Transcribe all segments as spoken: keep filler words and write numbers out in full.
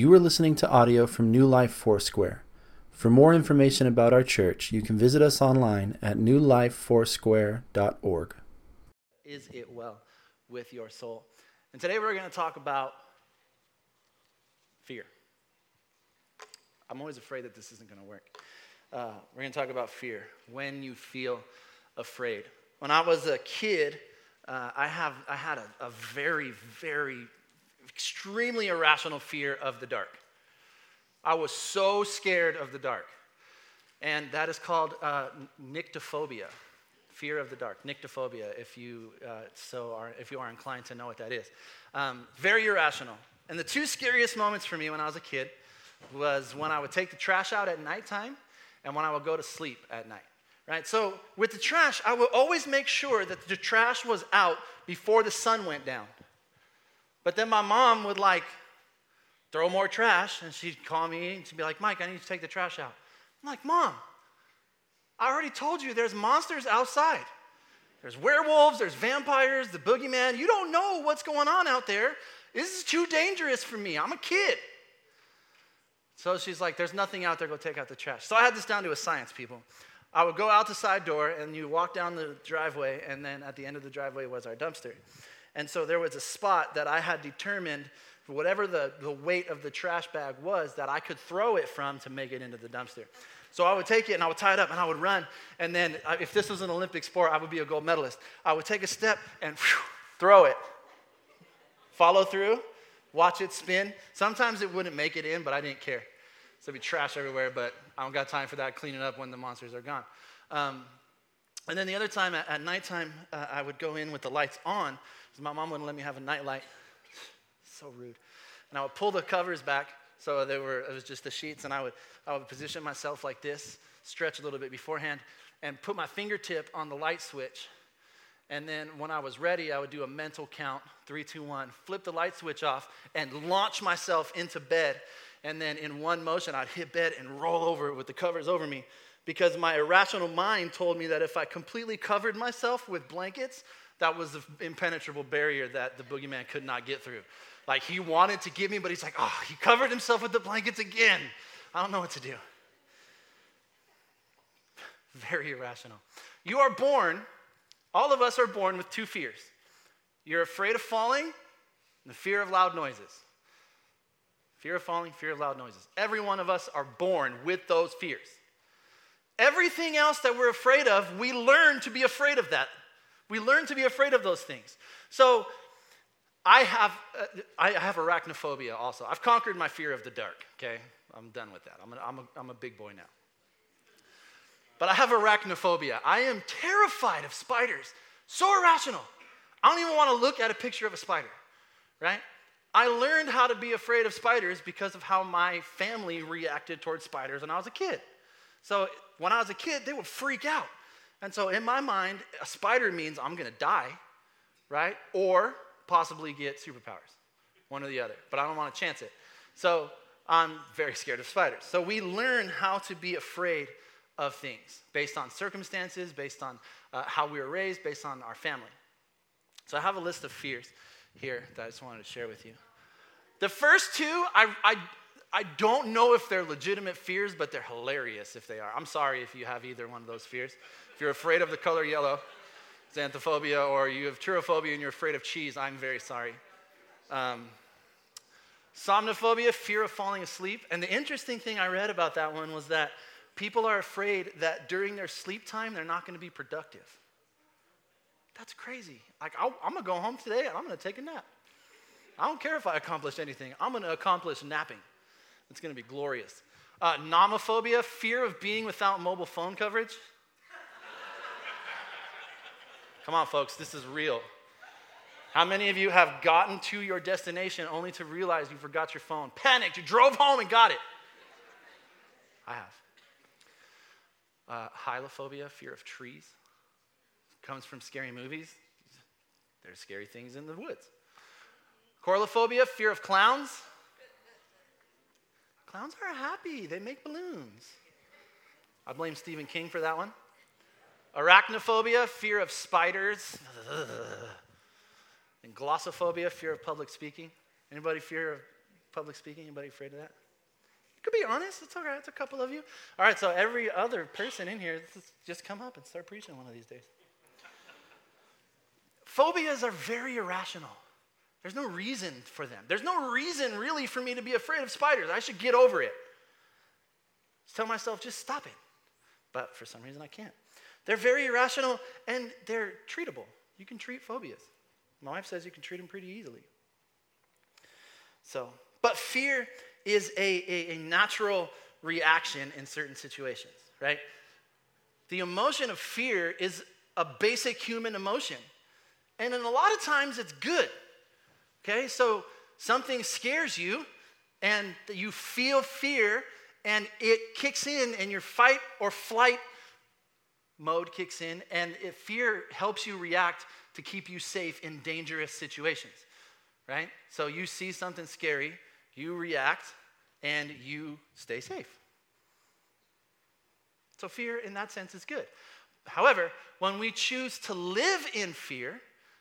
You are listening to audio from New Life Foursquare. For more information about our church, you can visit us online at new life foursquare dot org. Is it well with your soul? And today we're going to talk about fear. I'm always afraid that this isn't going to work. Uh, we're going to talk about fear, when you feel afraid. When I was a kid, uh, I have I had a, a very, very, extremely irrational fear of the dark. I was so scared of the dark. And that is called uh, nyctophobia, fear of the dark, nyctophobia, if you uh, so are if you are inclined to know what that is. Um, very irrational. And the two scariest moments for me when I was a kid was when I would take the trash out at nighttime and when I would go to sleep at night. Right? So with the trash, I would always make sure that the trash was out before the sun went down. But then my mom would like throw more trash, and she'd call me and she'd be like, Mike, I need to take the trash out. I'm like, Mom, I already told you there's monsters outside. There's werewolves, there's vampires, the boogeyman. You don't know what's going on out there. This is too dangerous for me. I'm a kid. So she's like, there's nothing out there. Go take out the trash. So I had this down to a science, people. I would go out the side door, and you walk down the driveway, and then at the end of the driveway was our dumpster. And so there was a spot that I had determined, whatever the, the weight of the trash bag was, that I could throw it from to make it into the dumpster. So I would take it, and I would tie it up, and I would run. And then I, if this was an Olympic sport, I would be a gold medalist. I would take a step and whew, throw it. Follow through, watch it spin. Sometimes it wouldn't make it in, but I didn't care. So there'd be trash everywhere, but I don't got time for that, cleaning up when the monsters are gone. Um, and then the other time, at, at nighttime, uh, I would go in with the lights on, because my mom wouldn't let me have a nightlight. So rude. And I would pull the covers back, so they were, it was just the sheets, and I would, I would position myself like this, stretch a little bit beforehand, and put my fingertip on the light switch. And then when I was ready, I would do a mental count, three, two, one, flip the light switch off, and launch myself into bed. And then in one motion, I'd hit bed and roll over with the covers over me, because my irrational mind told me that if I completely covered myself with blankets, that was the impenetrable barrier that the boogeyman could not get through. Like, he wanted to get me, but he's like, oh, he covered himself with the blankets again. I don't know what to do. Very irrational. You are born, all of us are born with two fears. You're afraid of falling and the fear of loud noises. Fear of falling, fear of loud noises. Every one of us are born with those fears. Everything else that we're afraid of, we learn to be afraid of that. We learn to be afraid of those things. So I have uh, I have arachnophobia also. I've conquered my fear of the dark, okay? I'm done with that. I'm a, I'm a, I'm a big boy now. But I have arachnophobia. I am terrified of spiders. So irrational. I don't even want to look at a picture of a spider, right? I learned how to be afraid of spiders because of how my family reacted towards spiders when I was a kid. So when I was a kid, they would freak out. And so in my mind, a spider means I'm going to die, right? Or possibly get superpowers, one or the other. But I don't want to chance it. So I'm very scared of spiders. So we learn how to be afraid of things based on circumstances, based on uh, how we were raised, based on our family. So I have a list of fears here that I just wanted to share with you. The first two, I, I I don't know if they're legitimate fears, but they're hilarious if they are. I'm sorry if you have either one of those fears. If you're afraid of the color yellow, xanthophobia, or you have turophobia and you're afraid of cheese, I'm very sorry. Um, somnophobia, fear of falling asleep. And the interesting thing I read about that one was that people are afraid that during their sleep time, they're not going to be productive. That's crazy. Like, I'll, I'm going to go home today, and I'm going to take a nap. I don't care if I accomplish anything. I'm going to accomplish napping. It's going to be glorious. Uh, nomophobia, fear of being without mobile phone coverage. Come on, folks. This is real. How many of you have gotten to your destination only to realize you forgot your phone? Panicked. You drove home and got it. I have. Uh, Hylophobia, fear of trees. Comes from scary movies. There's scary things in the woods. Coulrophobia, fear of clowns. Clowns are happy. They make balloons. I blame Stephen King for that one. Arachnophobia, fear of spiders. And glossophobia, fear of public speaking. Anybody fear of public speaking? Anybody afraid of that? You could be honest. It's all right. It's a couple of you. All right, so every other person in here, just come up and start preaching one of these days. Phobias are very irrational. There's no reason for them. There's no reason, really, for me to be afraid of spiders. I should get over it. Just tell myself, just stop it. But for some reason, I can't. They're very irrational, and they're treatable. You can treat phobias. My wife says you can treat them pretty easily. So, but fear is a, a, a natural reaction in certain situations, right? The emotion of fear is a basic human emotion. And in a lot of times, it's good. Okay, so something scares you, and you feel fear, and it kicks in, and your fight or flight mode kicks in, and it, fear helps you react to keep you safe in dangerous situations, right? So you see something scary, you react, and you stay safe. So fear, in that sense, is good. However, when we choose to live in fear,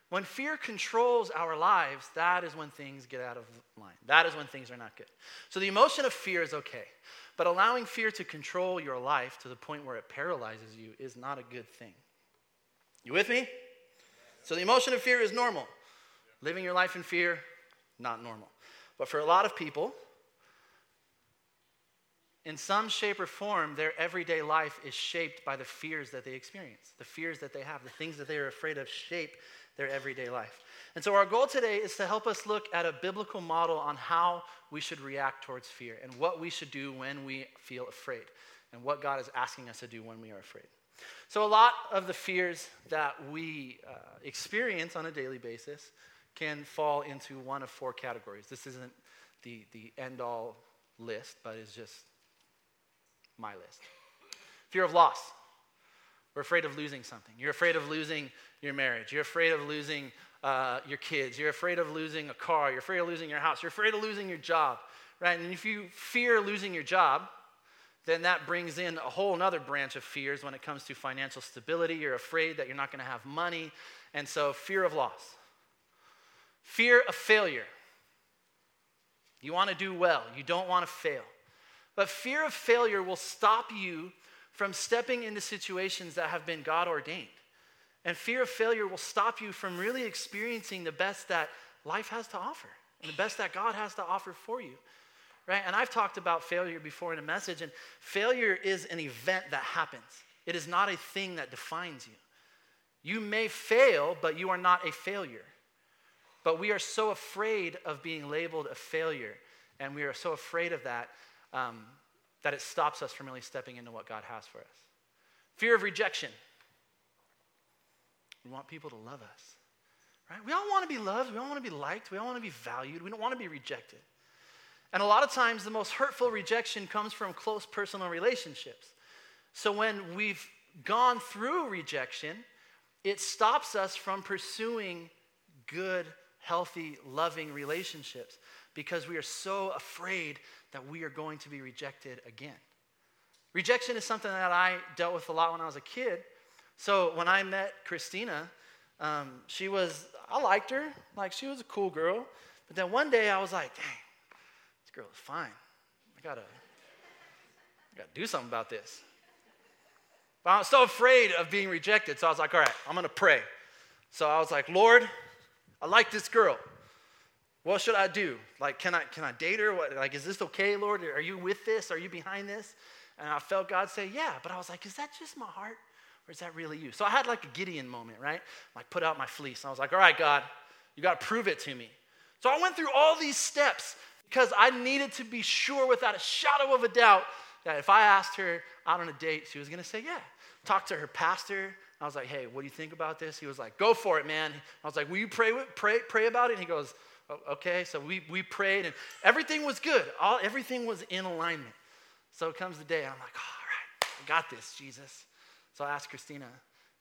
when fear controls our lives, that is when things get out of line. That is when things are not good. So the emotion of fear is okay, but allowing fear to control your life to the point where it paralyzes you is not a good thing. You with me? So the emotion of fear is normal. Living your life in fear, not normal. But for a lot of people, in some shape or form, their everyday life is shaped by the fears that they experience, the fears that they have, the things that they are afraid of shape their everyday life. And so our goal today is to help us look at a biblical model on how we should react towards fear and what we should do when we feel afraid and what God is asking us to do when we are afraid. So a lot of the fears that we uh, experience on a daily basis can fall into one of four categories. This isn't the, the end-all list, but it's just my list. Fear of loss. We're afraid of losing something. You're afraid of losing your marriage. You're afraid of losing uh, your kids. You're afraid of losing a car. You're afraid of losing your house. You're afraid of losing your job, right? And if you fear losing your job, then that brings in a whole other branch of fears when it comes to financial stability. You're afraid that you're not going to have money. And so fear of loss. Fear of failure. You want to do well. You don't want to fail. But fear of failure will stop you from stepping into situations that have been God ordained. And fear of failure will stop you from really experiencing the best that life has to offer and the best that God has to offer for you, right? And I've talked about failure before in a message, and failure is an event that happens. It is not a thing that defines you. You may fail, but you are not a failure. But we are so afraid of being labeled a failure, and we are so afraid of that, um, that it stops us from really stepping into what God has for us. Fear of rejection. We want people to love us, right? We all want to be loved. We all want to be liked. We all want to be valued. We don't want to be rejected. And a lot of times, the most hurtful rejection comes from close personal relationships. So when we've gone through rejection, it stops us from pursuing good, healthy, loving relationships because we are so afraid that we are going to be rejected again. Rejection is something that I dealt with a lot when I was a kid. So when I met Christina, um, she was, I liked her. Like, she was a cool girl. But then one day I was like, dang, this girl is fine. I gotta, I gotta do something about this. But I was so afraid of being rejected. So I was like, all right, I'm gonna pray. So I was like, Lord, I like this girl. What should I do? Like, can I can I date her? What, like, is this okay, Lord? Are you with this? Are you behind this? And I felt God say, yeah. But I was like, is that just my heart? Or is that really you? So I had like a Gideon moment, right? Like, put out my fleece. And I was like, all right, God, you got to prove it to me. So I went through all these steps because I needed to be sure without a shadow of a doubt that if I asked her out on a date, she was going to say yeah. Talked to her pastor. I was like, hey, what do you think about this? He was like, go for it, man. I was like, will you pray pray, pray about it? And he goes, okay, so we we prayed, and everything was good. All Everything was in alignment. So comes the day, and I'm like, oh, all right, I got this, Jesus. So I asked Christina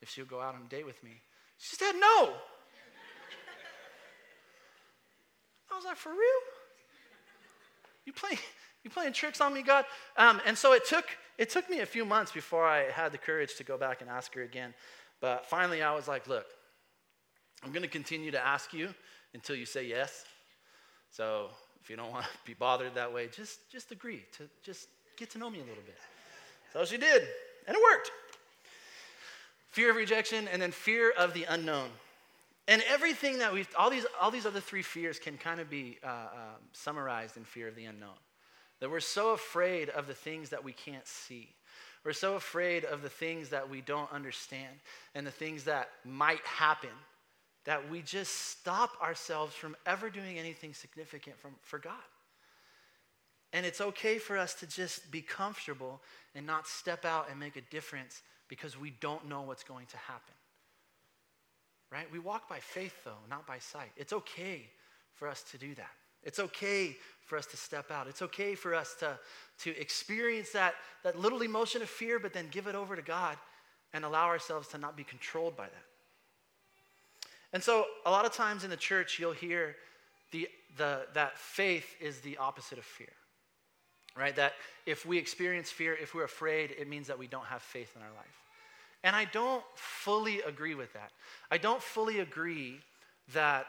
if she would go out on a date with me. She said no. I was like, for real? You playing you playing tricks on me, God? Um, and so it took it took me a few months before I had the courage to go back and ask her again. But finally, I was like, look, I'm going to continue to ask you until you say yes. So If you don't want to be bothered that way, just just agree to just get to know me a little bit. So she did, and it worked. Fear of rejection, and then fear of the unknown. And everything that we've, all these all these other three fears can kind of be uh, uh, summarized in fear of the unknown. That we're so afraid of the things that we can't see. We're so afraid of the things that we don't understand and the things that might happen that we just stop ourselves from ever doing anything significant from, for God. And it's okay for us to just be comfortable and not step out and make a difference because we don't know what's going to happen. Right? We walk by faith, though, not by sight. It's okay for us to do that. It's okay for us to step out. It's okay for us to, to experience that, that little emotion of fear, but then give it over to God and allow ourselves to not be controlled by that. And so a lot of times in the church, you'll hear the, the that faith is the opposite of fear, right? That if we experience fear, if we're afraid, it means that we don't have faith in our life. And I don't fully agree with that. I don't fully agree that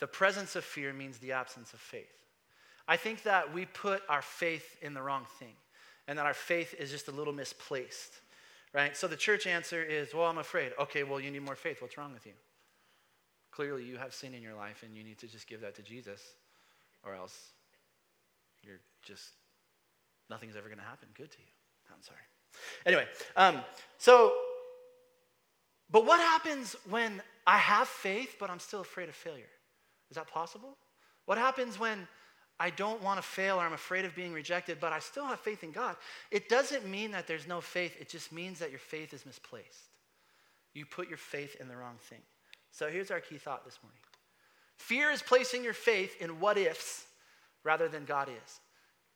the presence of fear means the absence of faith. I think that we put our faith in the wrong thing and that our faith is just a little misplaced, right? So the church answer is, well, I'm afraid. Okay, well, you need more faith. What's wrong with you? Clearly, you have sin in your life and you need to just give that to Jesus or else you're just, nothing's ever going to happen good to you. I'm sorry. Anyway, um, so, but what happens when I have faith but I'm still afraid of failure? Is that possible? What happens when I don't want to fail or I'm afraid of being rejected, but I still have faith in God? It doesn't mean that there's no faith. It just means that your faith is misplaced. You put your faith in the wrong thing. So here's our key thought this morning. Fear is placing your faith in what ifs rather than God is.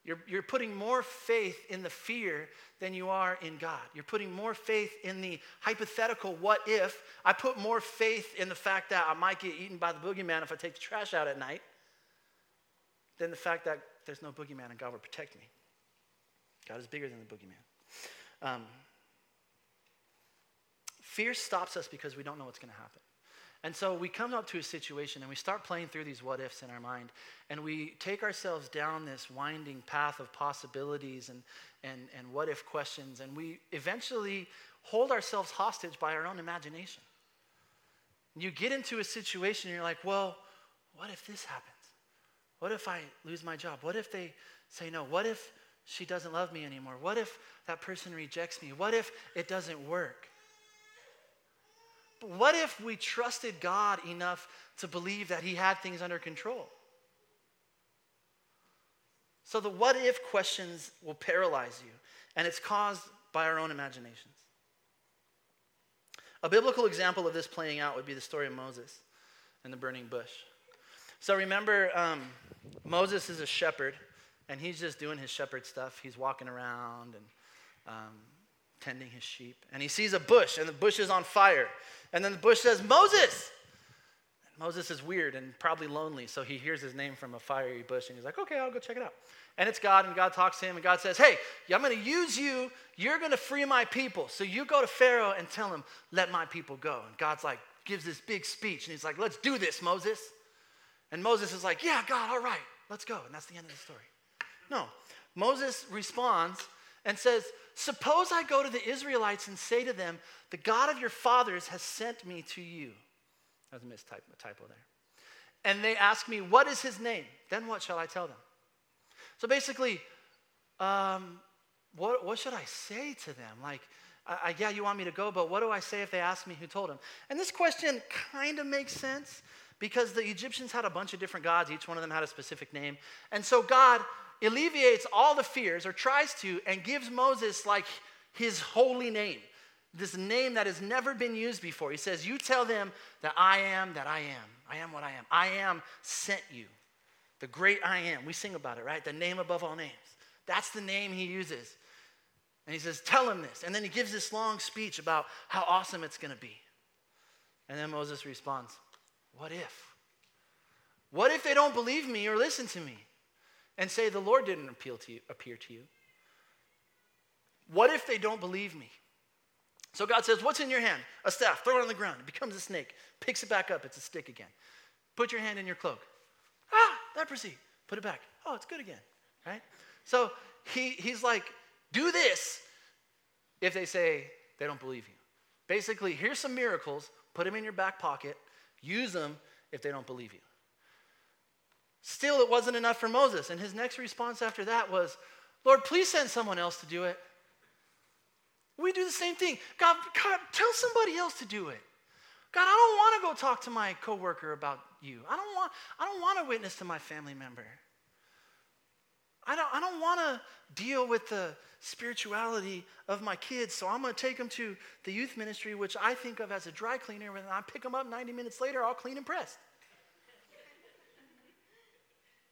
You're, you're putting more faith in the fear than you are in God. You're putting more faith in the hypothetical what if. I put more faith in the fact that I might get eaten by the boogeyman if I take the trash out at night than the fact that there's no boogeyman and God will protect me. God is bigger than the boogeyman. Um, fear stops us because we don't know what's going to happen. And so we come up to a situation and we start playing through these what ifs in our mind and we take ourselves down this winding path of possibilities and, and, and what if questions, and we eventually hold ourselves hostage by our own imagination. You get into a situation and you're like, well, what if this happens? What if I lose my job? What if they say no? What if she doesn't love me anymore? What if that person rejects me? What if it doesn't work? But what if we trusted God enough to believe that he had things under control? So the what if questions will paralyze you, and it's caused by our own imaginations. A biblical example of this playing out would be the story of Moses and the burning bush. So remember, um, Moses is a shepherd, and he's just doing his shepherd stuff. He's walking around and um, tending his sheep, and he sees a bush, and the bush is on fire. And then the bush says, Moses! And Moses is weird and probably lonely, so he hears his name from a fiery bush, and he's like, okay, I'll go check it out. And it's God, and God talks to him, and God says, hey, I'm going to use you. You're going to free my people. So you go to Pharaoh and tell him, let my people go. And God's like, gives this big speech, and he's like, let's do this, Moses. And Moses is like, yeah, God, all right, let's go. And that's the end of the story. No, Moses responds and says, suppose I go to the Israelites and say to them, the God of your fathers has sent me to you. That was a mistype, a typo there. And they ask me, what is his name? Then what shall I tell them? So basically, um, what, what should I say to them? Like, I, I, yeah, you want me to go, but what do I say if they ask me who told him? And this question kind of makes sense, because the Egyptians had a bunch of different gods. Each one of them had a specific name. And so God alleviates all the fears, or tries to, and gives Moses like his holy name, this name that has never been used before. He says, you tell them that I am that I am. I am what I am. I am sent you. The great I am. We sing about it, right? The name above all names. That's the name he uses. And he says, tell him this. And then he gives this long speech about how awesome it's going to be. And then Moses responds, what if? What if they don't believe me or listen to me and say the Lord didn't appeal to you, appear to you? What if they don't believe me? So God says, what's in your hand? A staff. Throw it on the ground. It becomes a snake. Picks it back up. It's a stick again. Put your hand in your cloak. ah, leprosy. Put it back. Oh, it's good again, right? So he he's like, do this if they say they don't believe you. Basically, here's some miracles. Put them in your back pocket. Use them if they don't believe you. Still, it wasn't enough for Moses. And his next response after that was, Lord, please send someone else to do it. We do the same thing. God, God, tell somebody else to do it. God, I don't want to go talk to my coworker about you. I don't want, I don't want to witness to my family member. I don't, I don't want to deal with the spirituality of my kids, so I'm going to take them to the youth ministry, which I think of as a dry cleaner, and I pick them up ninety minutes later, all clean and pressed.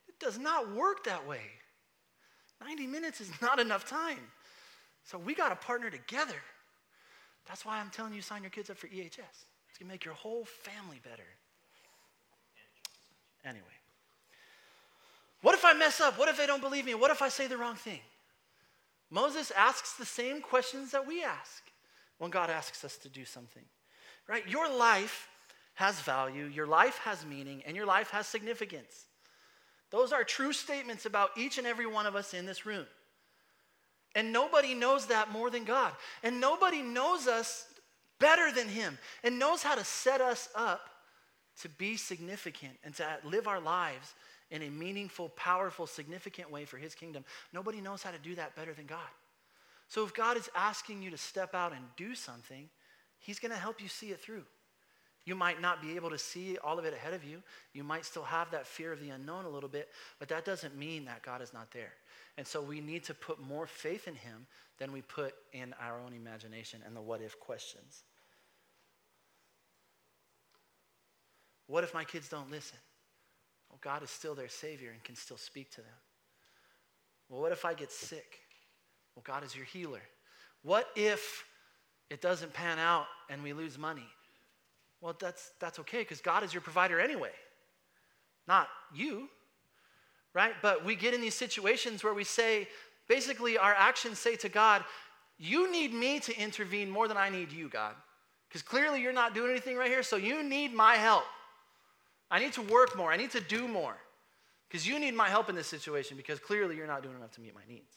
It does not work that way. ninety minutes is not enough time. So we got to partner together. That's why I'm telling you, sign your kids up for E H S. It's going to make your whole family better. Anyway. What if I mess up? What if they don't believe me? What if I say the wrong thing? Moses asks the same questions that we ask when God asks us to do something, right? Your life has value. Your life has meaning, and your life has significance. Those are true statements about each and every one of us in this room. And nobody knows that more than God. And nobody knows us better than him and knows how to set us up to be significant and to live our lives in a meaningful, powerful, significant way for his kingdom. Nobody knows how to do that better than God. So if God is asking you to step out and do something, he's going to help you see it through. You might not be able to see all of it ahead of you. You might still have that fear of the unknown a little bit, but that doesn't mean that God is not there. And so we need to put more faith in him than we put in our own imagination and the what-if questions. What if my kids don't listen? Well, God is still their savior and can still speak to them. Well, what if I get sick? Well, God is your healer. What if it doesn't pan out and we lose money? Well, that's that's okay, because God is your provider anyway, not you, right? But we get in these situations where we say, basically our actions say to God, you need me to intervene more than I need you, God, because clearly you're not doing anything right here, so you need my help. I need to work more. I need to do more, because you need my help in this situation, because clearly you're not doing enough to meet my needs.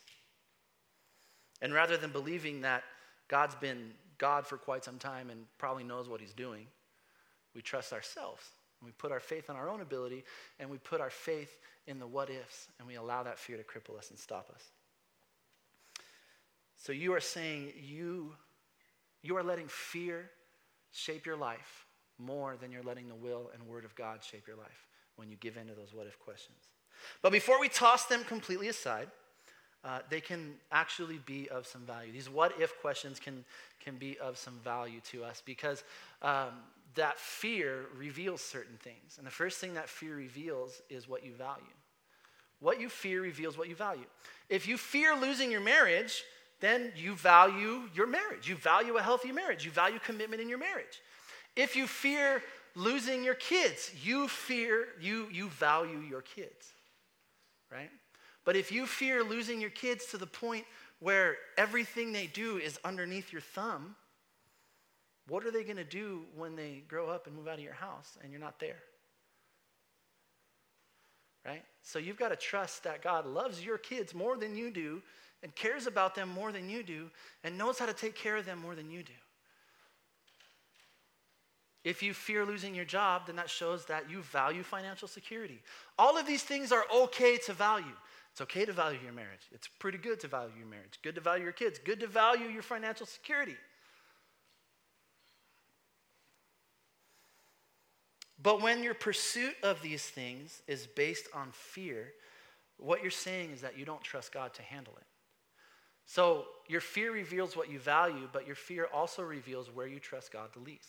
And rather than believing that God's been God for quite some time and probably knows what he's doing, we trust ourselves, and we put our faith in our own ability, and we put our faith in the what-ifs, and we allow that fear to cripple us and stop us. So you are saying you, you are letting fear shape your life more than you're letting the will and word of God shape your life when you give in to those what-if questions. But before we toss them completely aside, uh, they can actually be of some value. These what-if questions can, can be of some value to us, because um, that fear reveals certain things. And the first thing that fear reveals is what you value. What you fear reveals what you value. If you fear losing your marriage, then you value your marriage. You value a healthy marriage. You value commitment in your marriage. If you fear losing your kids, you fear, you, you value your kids, right? But if you fear losing your kids to the point where everything they do is underneath your thumb, what are they going to do when they grow up and move out of your house and you're not there, right? So you've got to trust that God loves your kids more than you do and cares about them more than you do and knows how to take care of them more than you do. If you fear losing your job, then that shows that you value financial security. All of these things are okay to value. It's okay to value your marriage. It's pretty good to value your marriage. Good to value your kids. Good to value your financial security. But when your pursuit of these things is based on fear, what you're saying is that you don't trust God to handle it. So your fear reveals what you value, but your fear also reveals where you trust God the least.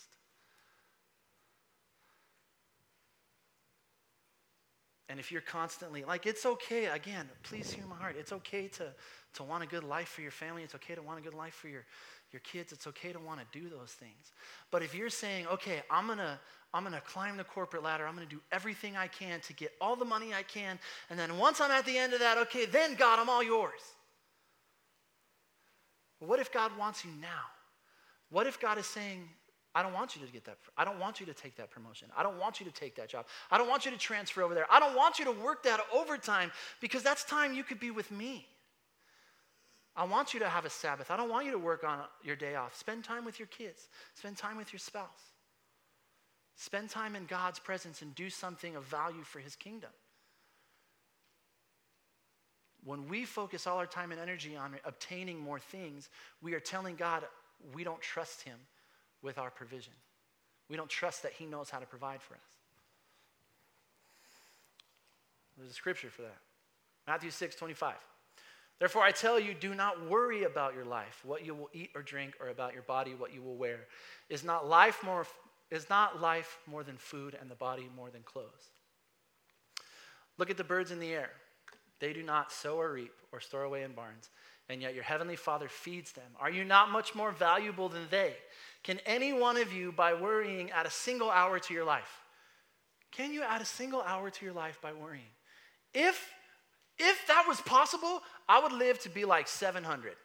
And if you're constantly, like, it's okay, again, please hear my heart. It's okay to, to want a good life for your family. It's okay to want a good life for your, your kids. It's okay to want to do those things. But if you're saying, okay, I'm going to I'm going to climb the corporate ladder. I'm going to do everything I can to get all the money I can. And then once I'm at the end of that, okay, then God, I'm all yours. What if God wants you now? What if God is saying, I don't want you to get that. I don't want you to take that promotion. I don't want you to take that job. I don't want you to transfer over there. I don't want you to work that overtime because that's time you could be with me. I want you to have a Sabbath. I don't want you to work on your day off. Spend time with your kids. Spend time with your spouse. Spend time in God's presence and do something of value for his kingdom. When we focus all our time and energy on obtaining more things, we are telling God we don't trust him with our provision. We don't trust that he knows how to provide for us. There's a scripture for that. Matthew six twenty-five. Therefore, I tell you, do not worry about your life, what you will eat or drink, or about your body, what you will wear. Is not life more, is not life more than food, and the body more than clothes? Look at the birds in the air. They do not sow or reap or store away in barns, and yet your heavenly Father feeds them. Are you not much more valuable than they? Can any one of you, by worrying, add a single hour to your life? Can you add a single hour to your life by worrying? If If that was possible, I would live to be like seven hundred.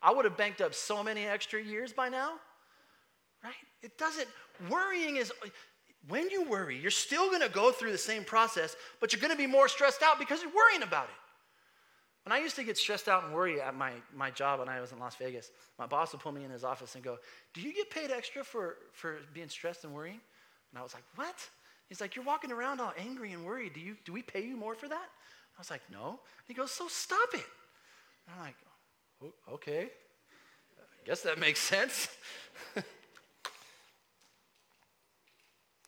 I would have banked up so many extra years by now, right? It doesn't, worrying is, when you worry, you're still going to go through the same process, but you're going to be more stressed out because you're worrying about it. When I used to get stressed out and worry at my, my job when I was in Las Vegas, my boss would pull me in his office and go, do you get paid extra for, for being stressed and worrying? And I was like, what? He's like, you're walking around all angry and worried. Do you, do we pay you more for that? I was like, no. And he goes, so stop it. And I'm like, oh, okay. I guess that makes sense.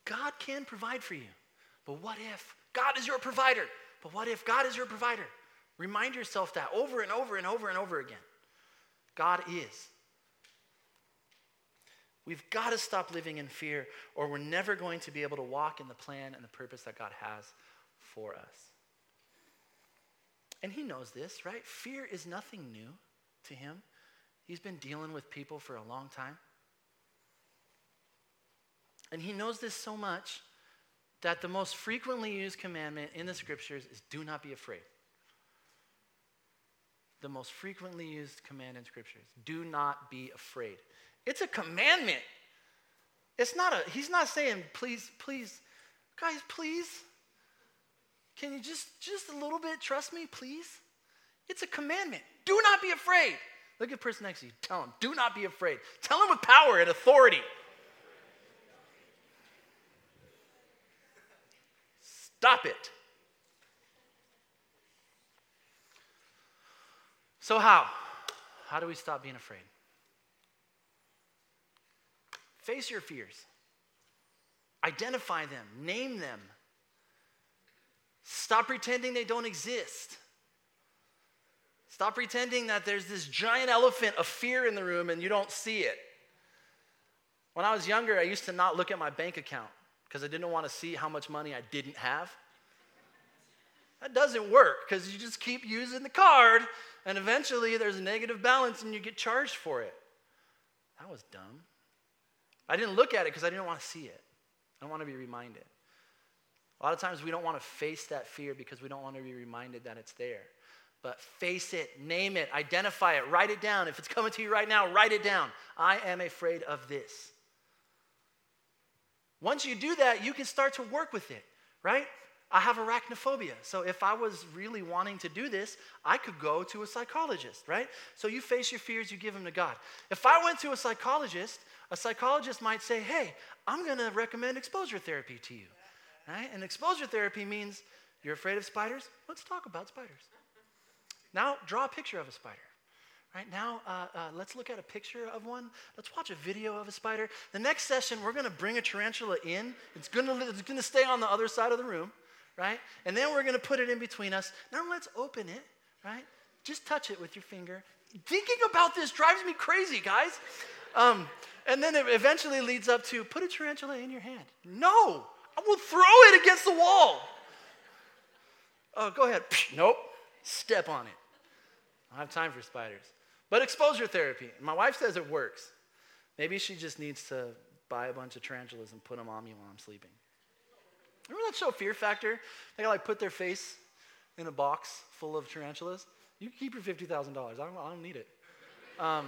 God can provide for you. But what if? God is your provider. But what if God is your provider? Remind yourself that over and over and over and over again. God is. We've got to stop living in fear, or we're never going to be able to walk in the plan and the purpose that God has for us. And he knows this, right? Fear is nothing new to him. He's been dealing with people for a long time. And he knows this so much that the most frequently used commandment in the scriptures is do not be afraid. The most frequently used command in scriptures, do not be afraid. It's a commandment. It's not a, he's not saying, please, please, guys, please. Can you just, just a little bit trust me, please? It's a commandment. Do not be afraid. Look at the person next to you. Tell him, do not be afraid. Tell him with power and authority. Stop it. So how? How do we stop being afraid? Face your fears. Identify them. Name them. Stop pretending they don't exist. Stop pretending that there's this giant elephant of fear in the room and you don't see it. When I was younger, I used to not look at my bank account because I didn't want to see how much money I didn't have. That doesn't work because you just keep using the card and eventually there's a negative balance and you get charged for it. That was dumb. I didn't look at it because I didn't want to see it. I don't want to be reminded. A lot of times we don't want to face that fear because we don't want to be reminded that it's there. But face it, name it, identify it, write it down. If it's coming to you right now, write it down. I am afraid of this. Once you do that, you can start to work with it, right? I have arachnophobia. So if I was really wanting to do this, I could go to a psychologist, right? So you face your fears, you give them to God. If I went to a psychologist, a psychologist might say, hey, I'm going to recommend exposure therapy to you. Right? And exposure therapy means you're afraid of spiders? Let's talk about spiders. Now, draw a picture of a spider. Right? Now, uh, uh, let's look at a picture of one. Let's watch a video of a spider. The next session, we're going to bring a tarantula in. It's going to it's going to stay on the other side of the room. Right? And then we're going to put it in between us. Now, let's open it. Right? Just touch it with your finger. Thinking about this drives me crazy, guys. Um, and then it eventually leads up to put a tarantula in your hand. No! I will throw it against the wall. Oh, go ahead. Nope. Step on it. I don't have time for spiders. But exposure therapy. My wife says it works. Maybe she just needs to buy a bunch of tarantulas and put them on me while I'm sleeping. Remember that show Fear Factor? They like put their face in a box full of tarantulas. You can keep your fifty thousand dollars. I don't, I don't need it. Um,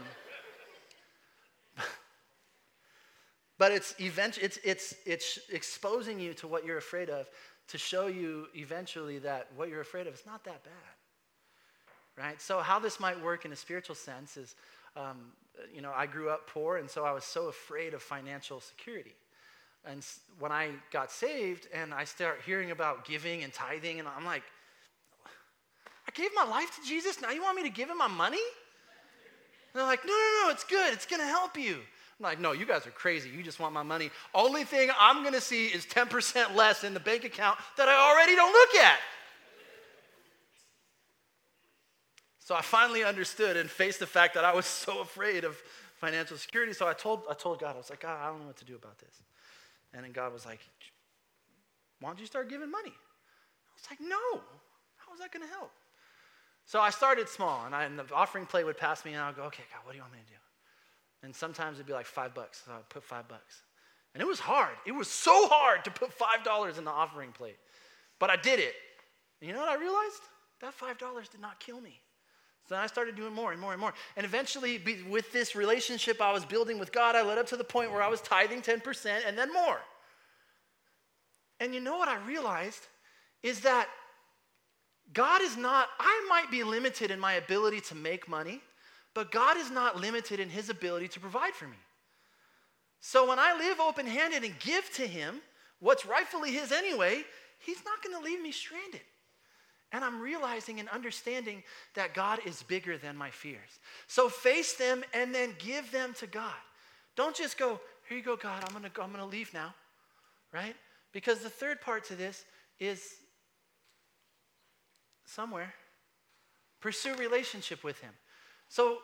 But it's event- it's it's it's exposing you to what you're afraid of to show you eventually that what you're afraid of is not that bad, right? So how this might work in a spiritual sense is, um, you know, I grew up poor, and so I was so afraid of financial security. And when I got saved and I start hearing about giving and tithing, and I'm like, I gave my life to Jesus, now you want me to give him my money? And they're like, no, no, no, it's good. It's going to help you. I'm like, no, you guys are crazy. You just want my money. Only thing I'm going to see is ten percent less in the bank account that I already don't look at. So I finally understood and faced the fact that I was so afraid of financial security. So I told I told God, I was like, God, I don't know what to do about this. And then God was like, why don't you start giving money? I was like, no. How is that going to help? So I started small, and, I, and the offering plate would pass me, and I would go, okay, God, what do you want me to do? And sometimes it'd be like five bucks, so I would put five bucks. And it was hard. It was so hard to put five dollars in the offering plate. But I did it. And you know what I realized? That five dollars did not kill me. So then I started doing more and more and more. And eventually, be, with this relationship I was building with God, I led up to the point where I was tithing ten percent and then more. And you know what I realized is that God is not, I might be limited in my ability to make money, but God is not limited in his ability to provide for me. So when I live open-handed and give to him what's rightfully his anyway, he's not going to leave me stranded. And I'm realizing and understanding that God is bigger than my fears. So face them and then give them to God. Don't just go, here you go, God, I'm going to go, I'm going to leave now, right? Because the third part to this is somewhere. Pursue relationship with him. So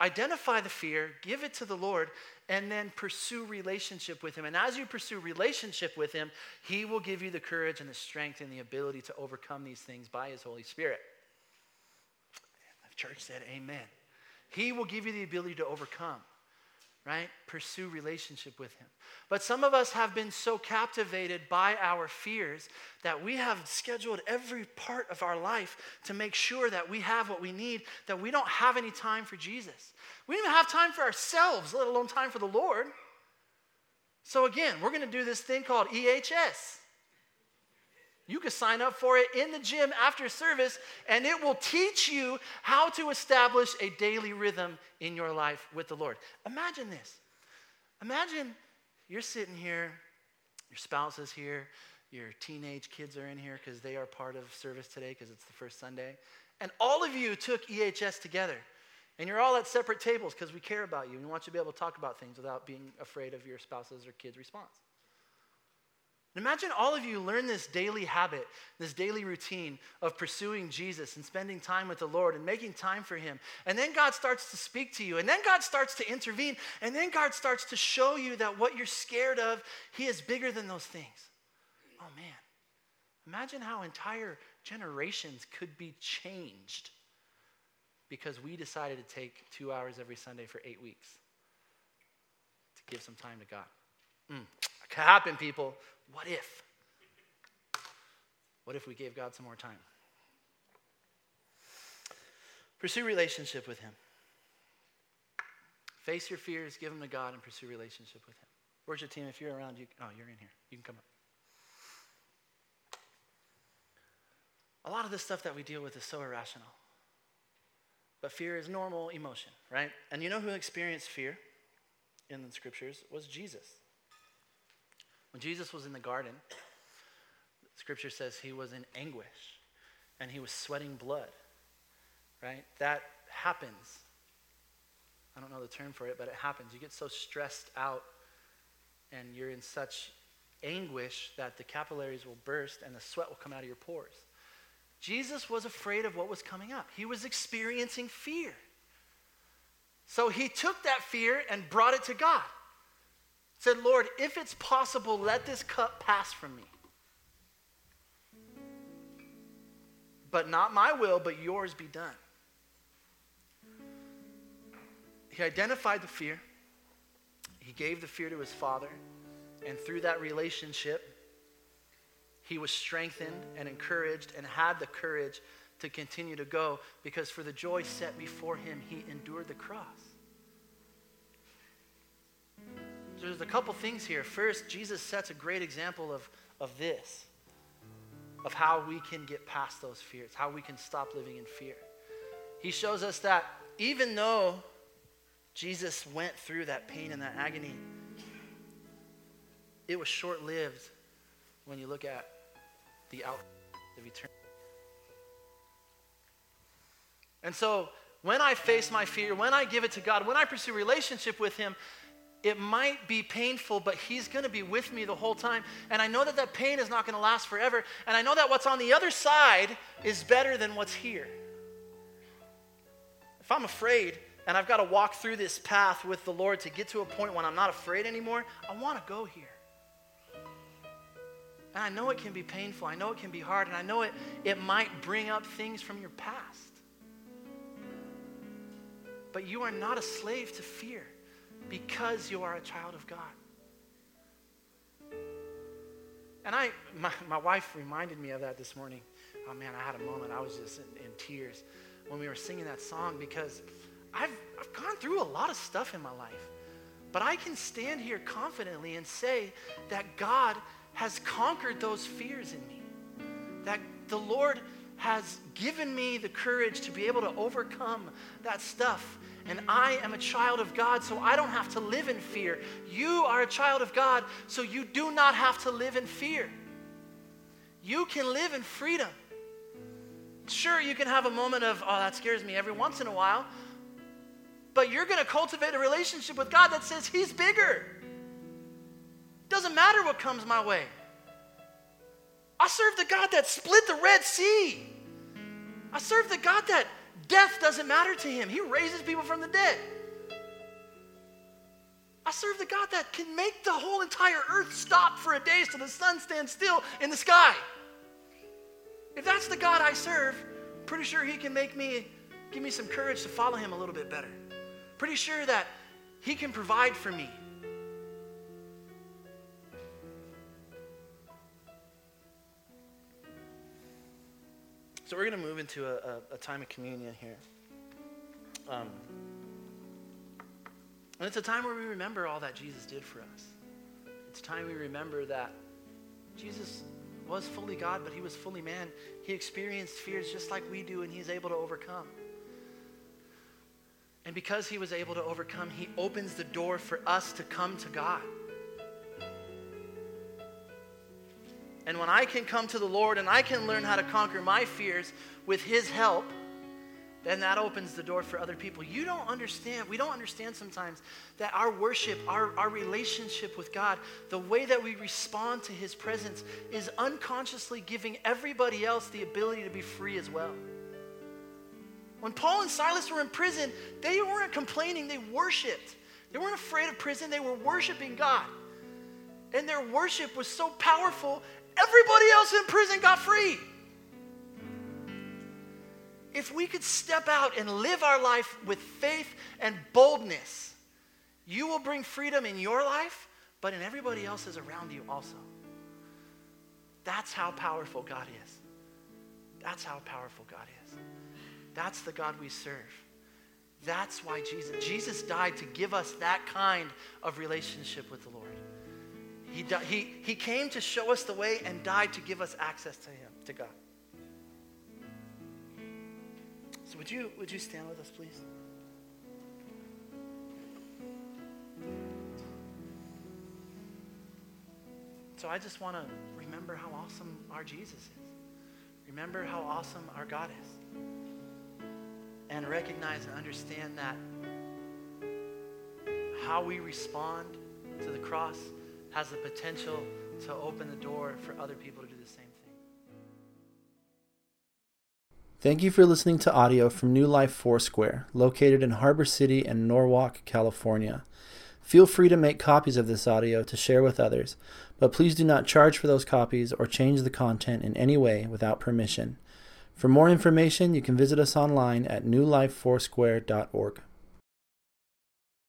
identify the fear, give it to the Lord, and then pursue relationship with him. And as you pursue relationship with him, he will give you the courage and the strength and the ability to overcome these things by his Holy Spirit. And the church said amen. He will give you the ability to overcome, right? Pursue relationship with him. But some of us have been so captivated by our fears that we have scheduled every part of our life to make sure that we have what we need, that we don't have any time for Jesus. We don't even have time for ourselves, let alone time for the Lord. So again, we're going to do this thing called E H S. You can sign up for it in the gym after service, and it will teach you how to establish a daily rhythm in your life with the Lord. Imagine this. Imagine you're sitting here, your spouse is here, your teenage kids are in here because they are part of service today because it's the first Sunday, and all of you took E H S together, and you're all at separate tables because we care about you and we want you to be able to talk about things without being afraid of your spouse's or kid's response. Imagine all of you learn this daily habit, this daily routine of pursuing Jesus and spending time with the Lord and making time for him. And then God starts to speak to you. And then God starts to intervene. And then God starts to show you that what you're scared of, he is bigger than those things. Oh, man. Imagine how entire generations could be changed because we decided to take two hours every Sunday for eight weeks to give some time to God. Mm. It could happen, people. What if? What if we gave God some more time? Pursue relationship with him. Face your fears, give them to God, and pursue relationship with him. Worship team, if you're around, you oh, you're in here. You can come up. A lot of the stuff that we deal with is so irrational. But fear is normal emotion, right? And you know who experienced fear in the scriptures was Jesus. When Jesus was in the garden, scripture says he was in anguish and he was sweating blood, right? That happens. I don't know the term for it, but it happens. You get so stressed out and you're in such anguish that the capillaries will burst and the sweat will come out of your pores. Jesus was afraid of what was coming up. He was experiencing fear. So he took that fear and brought it to God. Said, Lord, if it's possible, let this cup pass from me. But not my will, but yours be done. He identified the fear. He gave the fear to his Father. And through that relationship, he was strengthened and encouraged and had the courage to continue to go because for the joy set before him, he endured the cross. there's a couple things here. First, Jesus sets a great example of, of this, of how we can get past those fears, how we can stop living in fear. He shows us that even though Jesus went through that pain and that agony, it was short-lived when you look at the outcome of eternity. And so when I face my fear, when I give it to God, when I pursue relationship with him, it might be painful, but he's going to be with me the whole time. And I know that that pain is not going to last forever. And I know that what's on the other side is better than what's here. If I'm afraid and I've got to walk through this path with the Lord to get to a point when I'm not afraid anymore, I want to go here. And I know it can be painful. I know it can be hard. And I know it, it might bring up things from your past. But you are not a slave to fear, because you are a child of God. And I, my, my wife reminded me of that this morning. Oh man, I had a moment. I was just in, in tears when we were singing that song, because I've, I've gone through a lot of stuff in my life. But I can stand here confidently and say that God has conquered those fears in me. That the Lord has given me the courage to be able to overcome that stuff. And I am a child of God, so I don't have to live in fear. You are a child of God, so you do not have to live in fear. You can live in freedom. Sure, you can have a moment of, oh, that scares me every once in a while. But you're going to cultivate a relationship with God that says he's bigger. It doesn't matter what comes my way. I serve the God that split the Red Sea. I serve the God that death doesn't matter to him. He raises people from the dead. I serve the God that can make the whole entire earth stop for a day so the sun stands still in the sky. If that's the God I serve, pretty sure he can make me, give me some courage to follow him a little bit better. Pretty sure that he can provide for me. So we're going to move into a, a, a time of communion here. Um, and it's a time where we remember all that Jesus did for us. It's a time we remember that Jesus was fully God, but he was fully man. He experienced fears just like we do, and he's able to overcome. And because he was able to overcome, he opens the door for us to come to God. And when I can come to the Lord and I can learn how to conquer my fears with his help, then that opens the door for other people. You don't understand. We don't understand sometimes that our worship, our, our relationship with God, the way that we respond to his presence is unconsciously giving everybody else the ability to be free as well. When Paul and Silas were in prison, they weren't complaining. They worshiped. They weren't afraid of prison. They were worshiping God. And their worship was so powerful, everybody else in prison got free. If we could step out and live our life with faith and boldness, you will bring freedom in your life, but in everybody else's around you also. That's how powerful God is. That's how powerful God is. That's the God we serve. That's why Jesus, Jesus died to give us that kind of relationship with the Lord. He, di- he, he came to show us the way and died to give us access to him, to God. So would you, would you stand with us, please? So I just want to remember how awesome our Jesus is. Remember how awesome our God is. And recognize and understand that how we respond to the cross has the potential to open the door for other people to do the same thing. Thank you for listening to audio from New Life Foursquare, located in Harbor City and Norwalk, California. Feel free to make copies of this audio to share with others, but please do not charge for those copies or change the content in any way without permission. For more information, you can visit us online at new life foursquare dot org.